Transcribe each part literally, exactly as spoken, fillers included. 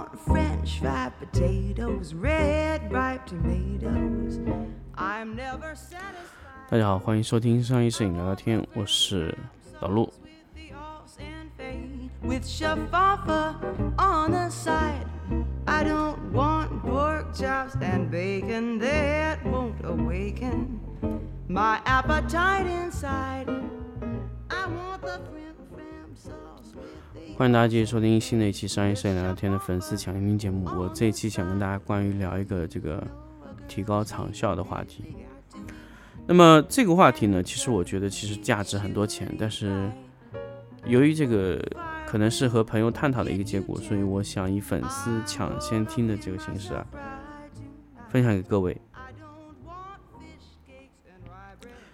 want French fried potatoes, red ripe tomatoes. I'm never satisfied. 大家好，欢迎收听商业摄影聊聊天，我是老陆。With shafafa on the side, I don't want pork chops and bacon that won't awaken my appetite inside. I want the frim frim sauce with the. 欢迎大家继续收听新的一期商业摄影聊聊天的粉丝抢先听节目。我这一期想跟大家关于聊一个这个提高场效的话题。那么这个话题呢，其实我觉得其实价值很多钱，但是。由于这个可能是和朋友探讨的一个结果，所以我想以粉丝抢先听的这个形式啊，分享给各位。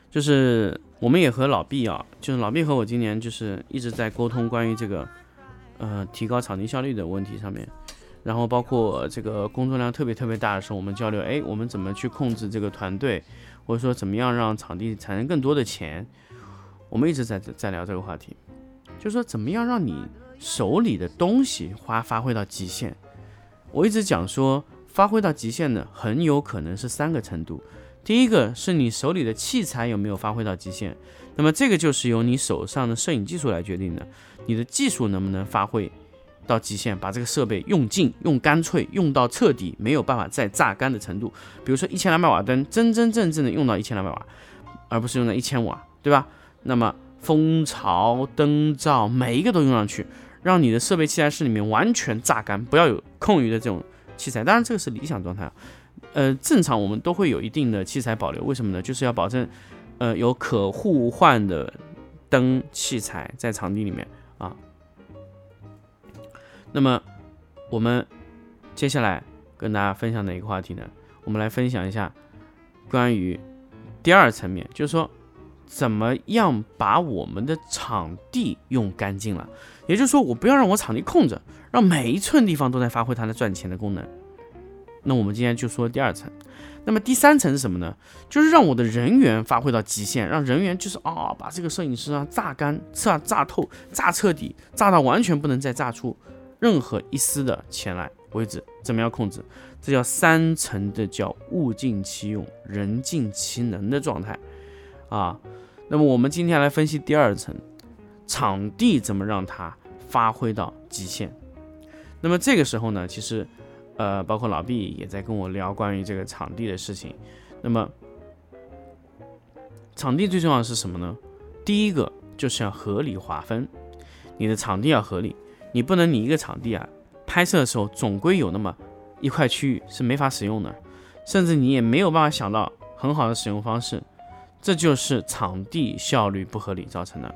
就是我们也和老毕啊，就是老毕和我今年就是一直在沟通关于这个呃提高场地效率的问题上面，然后包括这个工作量特别特别大的时候，我们交流，哎，我们怎么去控制这个团队，或者说怎么样让场地产生更多的钱，我们一直在在聊这个话题。就是说怎么样让你手里的东西花发挥到极限。我一直讲说发挥到极限呢，很有可能是三个程度。第一个是你手里的器材有没有发挥到极限，那么这个就是由你手上的摄影技术来决定的，你的技术能不能发挥到极限，把这个设备用尽用干脆用到彻底没有办法再榨干的程度。比如说一千两百瓦灯真真正正的用到一千两百瓦，而不是用到一千瓦，对吧？那么蜂巢、灯罩，每一个都用上去，让你的设备器材室里面完全榨干，不要有空余的这种器材。当然，这个是理想状态，呃，正常我们都会有一定的器材保留。为什么呢？就是要保证，呃，有可互换的灯器材在场地里面啊。那么，我们接下来跟大家分享的一个话题呢，我们来分享一下关于第二层面，就是说。怎么样把我们的场地用干净了？也就是说，我不要让我场地空着，让每一寸地方都在发挥它的赚钱的功能。那我们今天就说第二层。那么第三层是什么呢？就是让我的人员发挥到极限，让人员就是啊、哦，把这个摄影师啊榨干、榨榨透、榨彻底，榨到完全不能再榨出任何一丝的钱来为止。怎么样控制？这叫三层的，叫物尽其用、人尽其能的状态。啊，那么我们今天来分析第二层，场地怎么让它发挥到极限。那么这个时候呢，其实，呃，包括老毕也在跟我聊关于这个场地的事情。那么，场地最重要的是什么呢？第一个就是要合理划分，你的场地要合理，你不能你一个场地啊，拍摄的时候总归有那么一块区域是没法使用的，甚至你也没有办法想到很好的使用方式。这就是场地效率不合理造成的。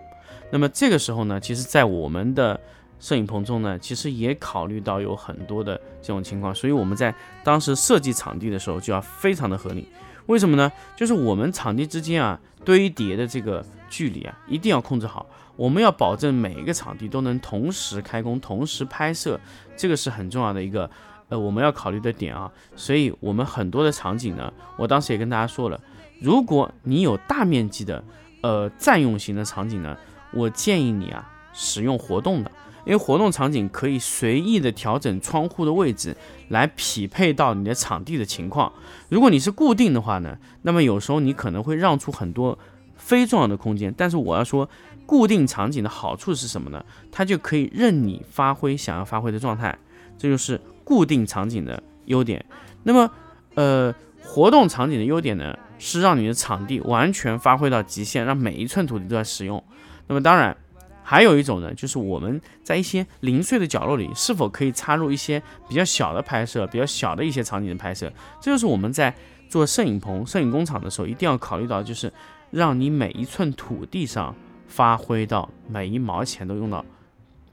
那么这个时候呢，其实在我们的摄影棚中呢，其实也考虑到有很多的这种情况，所以我们在当时设计场地的时候就要非常的合理。为什么呢？就是我们场地之间啊堆叠的这个距离啊一定要控制好，我们要保证每一个场地都能同时开工同时拍摄，这个是很重要的一个呃我们要考虑的点啊。所以我们很多的场景呢，我当时也跟大家说了，如果你有大面积的呃占用型的场景呢，我建议你啊使用活动的，因为活动场景可以随意的调整窗户的位置来匹配到你的场地的情况。如果你是固定的话呢，那么有时候你可能会让出很多非重要的空间。但是我要说，固定场景的好处是什么呢？它就可以任你发挥想要发挥的状态，这就是固定场景的优点。那么呃活动场景的优点呢，是让你的场地完全发挥到极限，让每一寸土地都在使用。那么当然还有一种呢，就是我们在一些零碎的角落里是否可以插入一些比较小的拍摄，比较小的一些场景的拍摄。这就是我们在做摄影棚摄影工厂的时候一定要考虑到，就是让你每一寸土地上发挥到每一毛钱都用到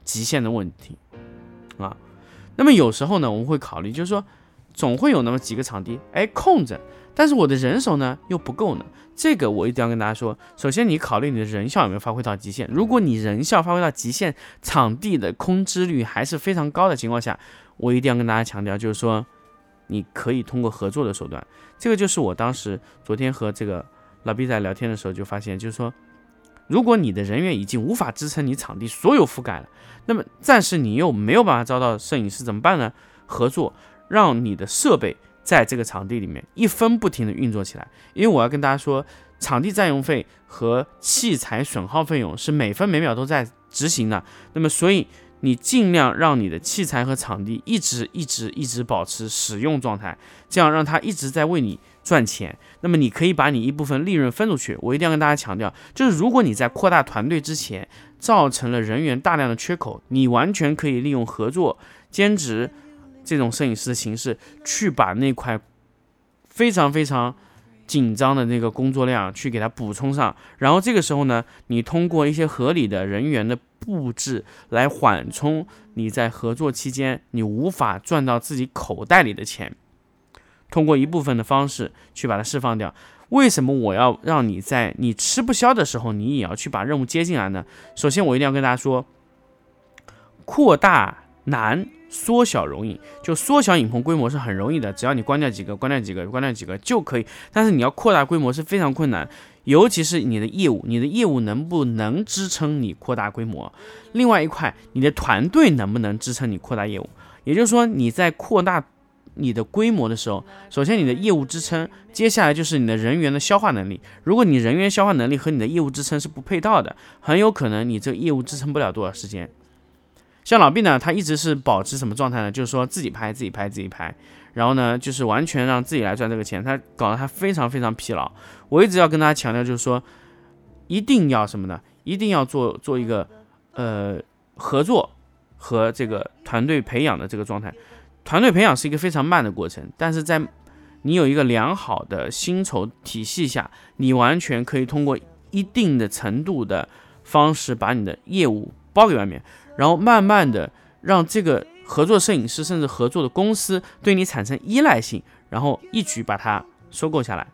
极限的问题啊。那么有时候呢，我们会考虑就是说总会有那么几个场地哎空着，但是我的人手呢又不够呢。这个我一定要跟大家说，首先你考虑你的人效有没有发挥到极限。如果你人效发挥到极限，场地的空置率还是非常高的情况下，我一定要跟大家强调，就是说你可以通过合作的手段。这个就是我当时昨天和这个老毕在聊天的时候就发现，就是说如果你的人员已经无法支撑你场地所有覆盖了，那么暂时你又没有办法招到摄影师怎么办呢？合作，让你的设备在这个场地里面一分不停的运作起来。因为我要跟大家说，场地占用费和器材损耗费用是每分每秒都在执行的，那么所以你尽量让你的器材和场地一直一直一直保持使用状态，这样让它一直在为你赚钱。那么你可以把你一部分利润分出去。我一定要跟大家强调，就是如果你在扩大团队之前造成了人员大量的缺口，你完全可以利用合作、兼职这种摄影师的形式去把那块非常非常紧张的那个工作量去给它补充上，然后这个时候呢，你通过一些合理的人员的布置来缓冲你在合作期间你无法赚到自己口袋里的钱，通过一部分的方式去把它释放掉。为什么我要让你在你吃不消的时候你也要去把任务接进来呢？首先我一定要跟大家说，扩大难，缩小容易。就缩小影棚规模是很容易的，只要你关掉几个关掉几个关掉几个就可以，但是你要扩大规模是非常困难，尤其是你的业务你的业务能不能支撑你扩大规模，另外一块你的团队能不能支撑你扩大业务。也就是说，你在扩大你的规模的时候，首先你的业务支撑，接下来就是你的人员的消化能力。如果你人员消化能力和你的业务支撑是不配套的，很有可能你这个业务支撑不了多少时间。像老毕呢，他一直是保持什么状态呢？就是说自己拍自己拍自己拍，然后呢就是完全让自己来赚这个钱，他搞得他非常非常疲劳。我一直要跟大家强调，就是说一定要什么呢？一定要做做一个呃合作和这个团队培养的这个状态。团队培养是一个非常慢的过程，但是在你有一个良好的薪酬体系下，你完全可以通过一定的程度的方式把你的业务包给外面，然后慢慢的让这个合作摄影师甚至合作的公司对你产生依赖性，然后一举把它收购下来，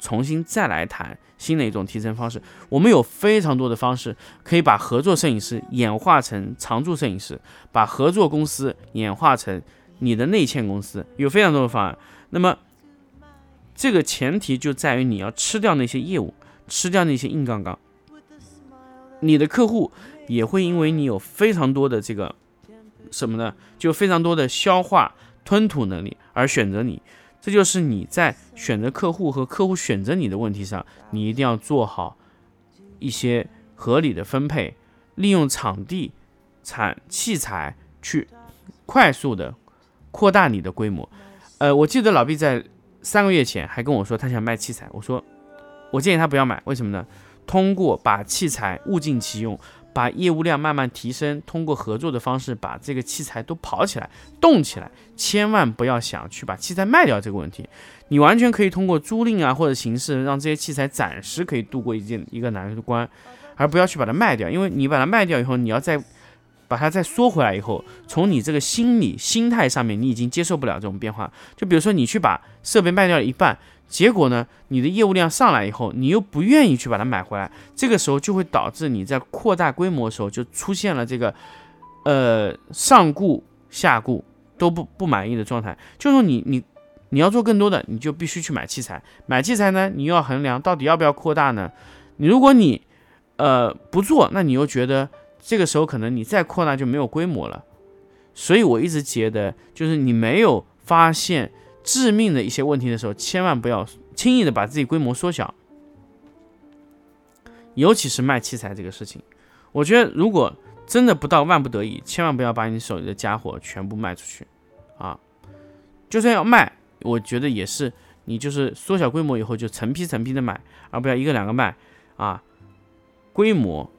重新再来谈新的一种提升方式。我们有非常多的方式可以把合作摄影师演化成常驻摄影师，把合作公司演化成你的内嵌公司，有非常多的方案。那么这个前提就在于你要吃掉那些业务，吃掉那些硬杠杠，你的客户也会因为你有非常多的这个什么呢，就非常多的消化吞吐能力而选择你。这就是你在选择客户和客户选择你的问题上，你一定要做好一些合理的分配，利用场地、产器材去快速的扩大你的规模。呃，我记得老毕在三个月前还跟我说他想卖器材，我说我建议他不要买，为什么呢？通过把器材物尽其用，把业务量慢慢提升，通过合作的方式把这个器材都跑起来动起来，千万不要想去把器材卖掉这个问题。你完全可以通过租赁啊或者形式让这些器材暂时可以度过一件一个难关，而不要去把它卖掉。因为你把它卖掉以后，你要再把它再缩回来以后，从你这个心理心态上面你已经接受不了这种变化。就比如说你去把设备卖掉了一半，结果呢，你的业务量上来以后，你又不愿意去把它买回来，这个时候就会导致你在扩大规模的时候就出现了这个，呃，上顾下顾都不不满意的状态。就是说你你你要做更多的，你就必须去买器材。买器材呢，你又要衡量到底要不要扩大呢？你如果你呃不做，那你又觉得这个时候可能你再扩大就没有规模了。所以我一直觉得，就是你没有发现致命的一些问题的时候，千万不要轻易的把自己规模缩小，尤其是卖器材这个事情。我觉得如果真的不到万不得已，千万不要把你手里的家伙全部卖出去啊！就算要卖，我觉得也是你就是缩小规模以后就成批成批的买，而不要一个两个卖啊！规模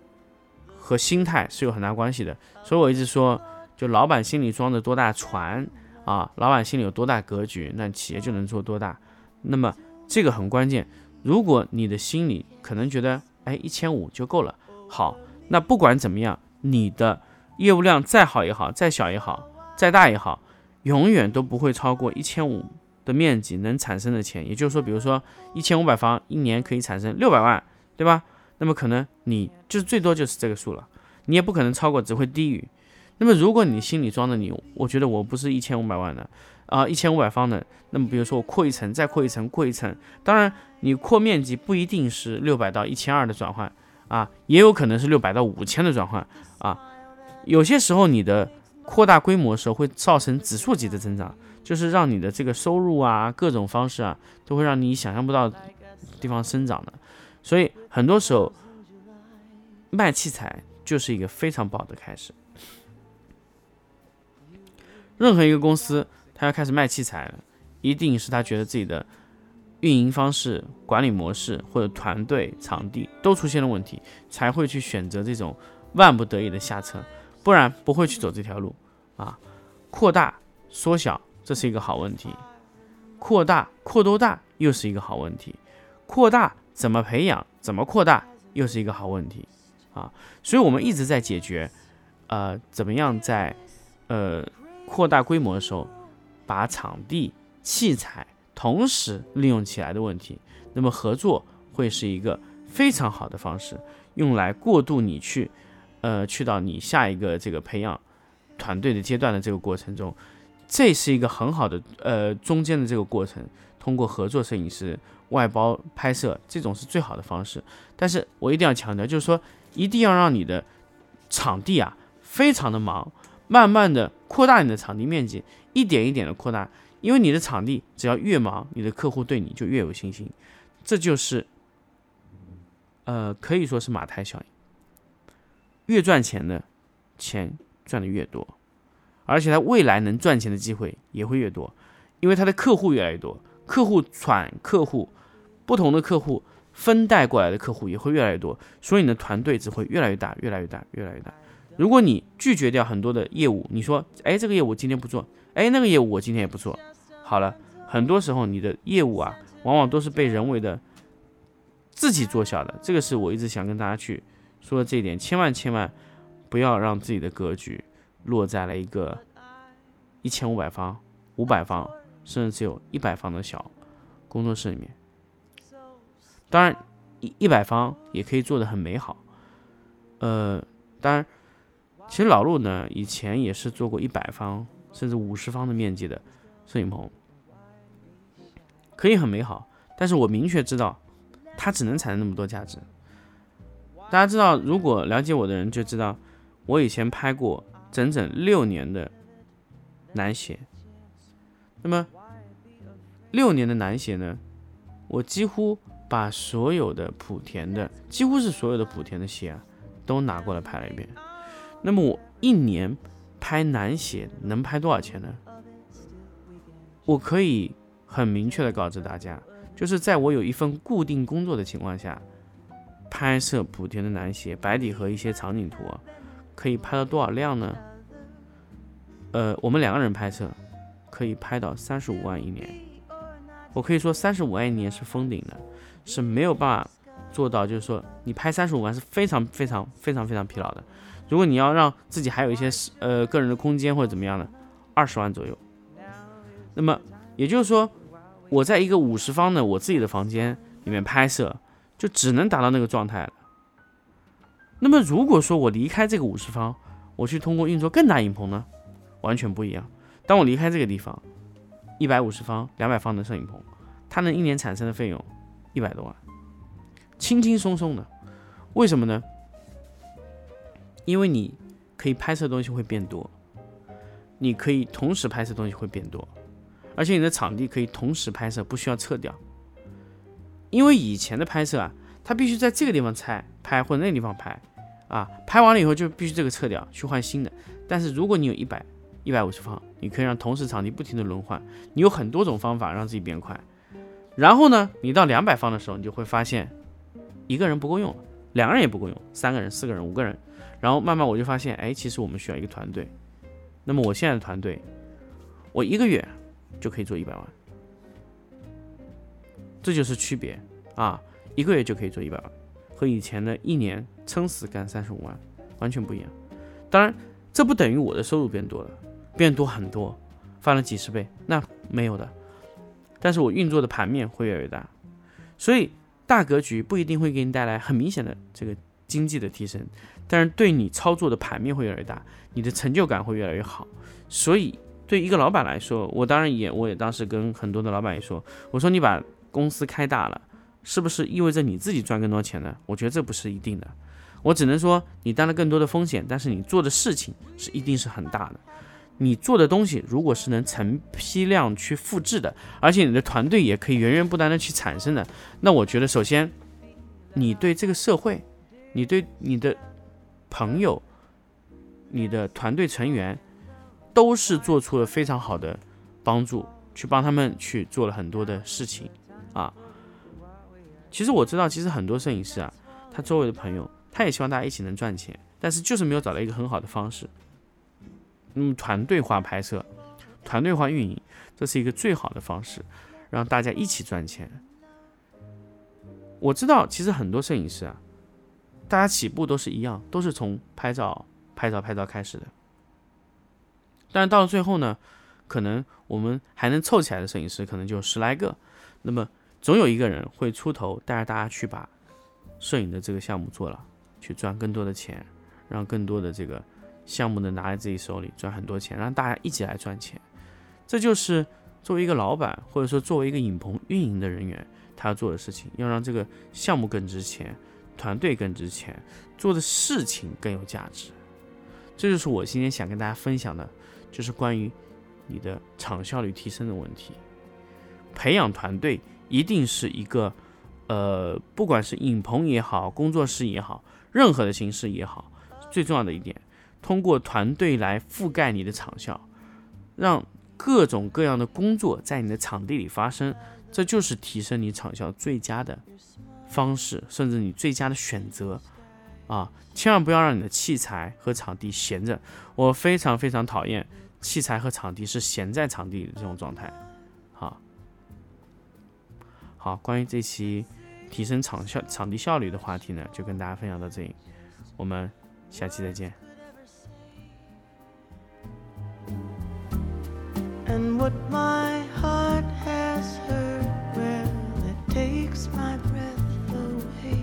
和心态是有很大关系的，所以我一直说，就老板心里装着多大船啊，老板心里有多大格局，那企业就能做多大。那么这个很关键。如果你的心里可能觉得，哎，一千五就够了，好，那不管怎么样，你的业务量再好也好，再小也好，再大也好，永远都不会超过一千五的面积能产生的钱。也就是说，比如说一千五百房一年可以产生六百万，对吧？那么可能你就是最多就是这个数了，你也不可能超过，只会低于。那么，如果你心里装的你，我觉得我不是一千五百万的，啊、呃，一千五百方的。那么，比如说我扩一层，再扩一层，扩一层。当然，你扩面积不一定是六百到一千二的转换啊、啊，也有可能是六百到五千的转换啊。有些时候你的扩大规模的时候会造成指数级的增长，就是让你的这个收入啊，各种方式啊，都会让你想象不到地方生长的。所以很多时候卖器材就是一个非常不好的开始。任何一个公司他要开始卖器材了，一定是他觉得自己的运营方式、管理模式或者团队、场地都出现了问题，才会去选择这种万不得已的下策，不然不会去走这条路啊。扩大缩小这是一个好问题，扩大扩多大又是一个好问题，扩大怎么培养、怎么扩大又是一个好问题啊。所以我们一直在解决呃怎么样在呃扩大规模的时候把场地、器材同时利用起来的问题。那么合作会是一个非常好的方式，用来过渡你去呃去到你下一个这个培养团队的阶段的这个过程中。这是一个很好的呃中间的这个过程，通过合作摄影师、外包拍摄，这种是最好的方式。但是我一定要强调，就是说一定要让你的场地啊非常的忙，慢慢的扩大你的场地面积，一点一点的扩大，因为你的场地只要越忙，你的客户对你就越有信心。这就是呃可以说是马太效应，越赚钱的钱赚的越多，而且他未来能赚钱的机会也会越多，因为他的客户越来越多，客户转客户，不同的客户分带过来的客户也会越来越多，所以你的团队只会越来越大、越来越大、越来越大。如果你拒绝掉很多的业务，你说，哎，这个业务我今天不做，哎，那个业务我今天也不做，好了，很多时候你的业务啊，往往都是被人为的自己做小的。这个是我一直想跟大家去说的这一点，千万千万不要让自己的格局落在了一个一千五百方、五百方，甚至只有一百方的小工作室里面。当然，一一百方也可以做得很美好。呃，当然，其实老陆呢以前也是做过一百方甚至五十方的面积的摄影棚，可以很美好，但是我明确知道，它只能产生那么多价值。大家知道，如果了解我的人就知道，我以前拍过整整六年的男鞋。那么六年的男鞋呢，我几乎把所有的莆田的几乎是所有的莆田的鞋、啊、都拿过来拍了一遍。那么我一年拍男鞋能拍多少钱呢？我可以很明确的告知大家，就是在我有一份固定工作的情况下，拍摄莆田的男鞋、白底和一些场景图、啊可以拍到多少辆呢？呃，我们两个人拍摄，可以拍到三十五万一年。我可以说，三十五万一年是封顶的，是没有办法做到。就是说，你拍三十五万是非常非常非常非常疲劳的。如果你要让自己还有一些呃个人的空间或者怎么样的，二十万左右。那么也就是说，我在一个五十方的我自己的房间里面拍摄，就只能达到那个状态了。那么如果说我离开这个五十方，我去通过运作更大影棚呢，完全不一样。当我离开这个地方，一百五十方、两百方的摄影棚，它能一年产生的费用一百多万，轻轻松松的。为什么呢？因为你可以拍摄东西会变多，你可以同时拍摄东西会变多，而且你的场地可以同时拍摄，不需要撤掉。因为以前的拍摄啊，它必须在这个地方拆拍或者那个地方拍。啊，拍完了以后就必须这个撤掉去换新的。但是如果你有一百一百五十方，你可以让同时场地不停的轮换，你有很多种方法让自己变快。然后呢，你到两百方的时候，你就会发现一个人不够用，两个人也不够用，三个人、四个人、五个人。然后慢慢我就发现，哎，其实我们需要一个团队。那么我现在的团队，我一个月就可以做一百万，这就是区别啊，一个月就可以做一百万。和以前的一年撑死干三十五万完全不一样。当然这不等于我的收入变多了，变多很多，翻了几十倍，那没有的。但是我运作的盘面会越来越大，所以大格局不一定会给你带来很明显的这个经济的提升，但是对你操作的盘面会越来越大，你的成就感会越来越好。所以对一个老板来说，我当然也我也当时跟很多的老板也说，我说你把公司开大了，是不是意味着你自己赚更多钱呢？我觉得这不是一定的。我只能说你担了更多的风险，但是你做的事情是一定是很大的。你做的东西如果是能成批量去复制的，而且你的团队也可以源源不断的去产生的，那我觉得首先你对这个社会，你对你的朋友，你的团队成员都是做出了非常好的帮助，去帮他们去做了很多的事情啊。其实我知道，其实很多摄影师啊，他周围的朋友，他也希望大家一起能赚钱，但是就是没有找到一个很好的方式。那么团队化拍摄，团队化运营，这是一个最好的方式，让大家一起赚钱。我知道，其实很多摄影师啊，大家起步都是一样，都是从拍照、拍照、拍照开始的。但是到了最后呢，可能我们还能凑起来的摄影师可能就十来个，那么总有一个人会出头，带着大家去把摄影的这个项目做了，去赚更多的钱，让更多的这个项目能拿在自己手里赚很多钱，让大家一起来赚钱。这就是作为一个老板，或者说作为一个影棚运营的人员，他要做的事情，要让这个项目更值钱，团队更值钱，做的事情更有价值。这就是我今天想跟大家分享的，就是关于你的场效率提升的问题。培养团队一定是一个呃，不管是影棚也好，工作室也好，任何的形式也好，最重要的一点，通过团队来覆盖你的场效，让各种各样的工作在你的场地里发生，这就是提升你场效最佳的方式，甚至你最佳的选择啊！千万不要让你的器材和场地闲着。我非常非常讨厌器材和场地是闲在场地里的这种状态。好，好，关于这期提升场效、场地效率的话题呢，就跟大家分享到这里，我们下期再见。And what my heart has heard, well, it takes my breath away.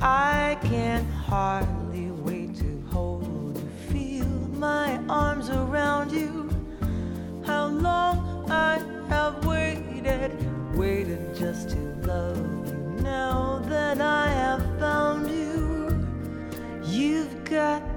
I can hardly wait to hold you, feel my arms around you. How long I have waited, waited just to love you. Now that I have found you, you've got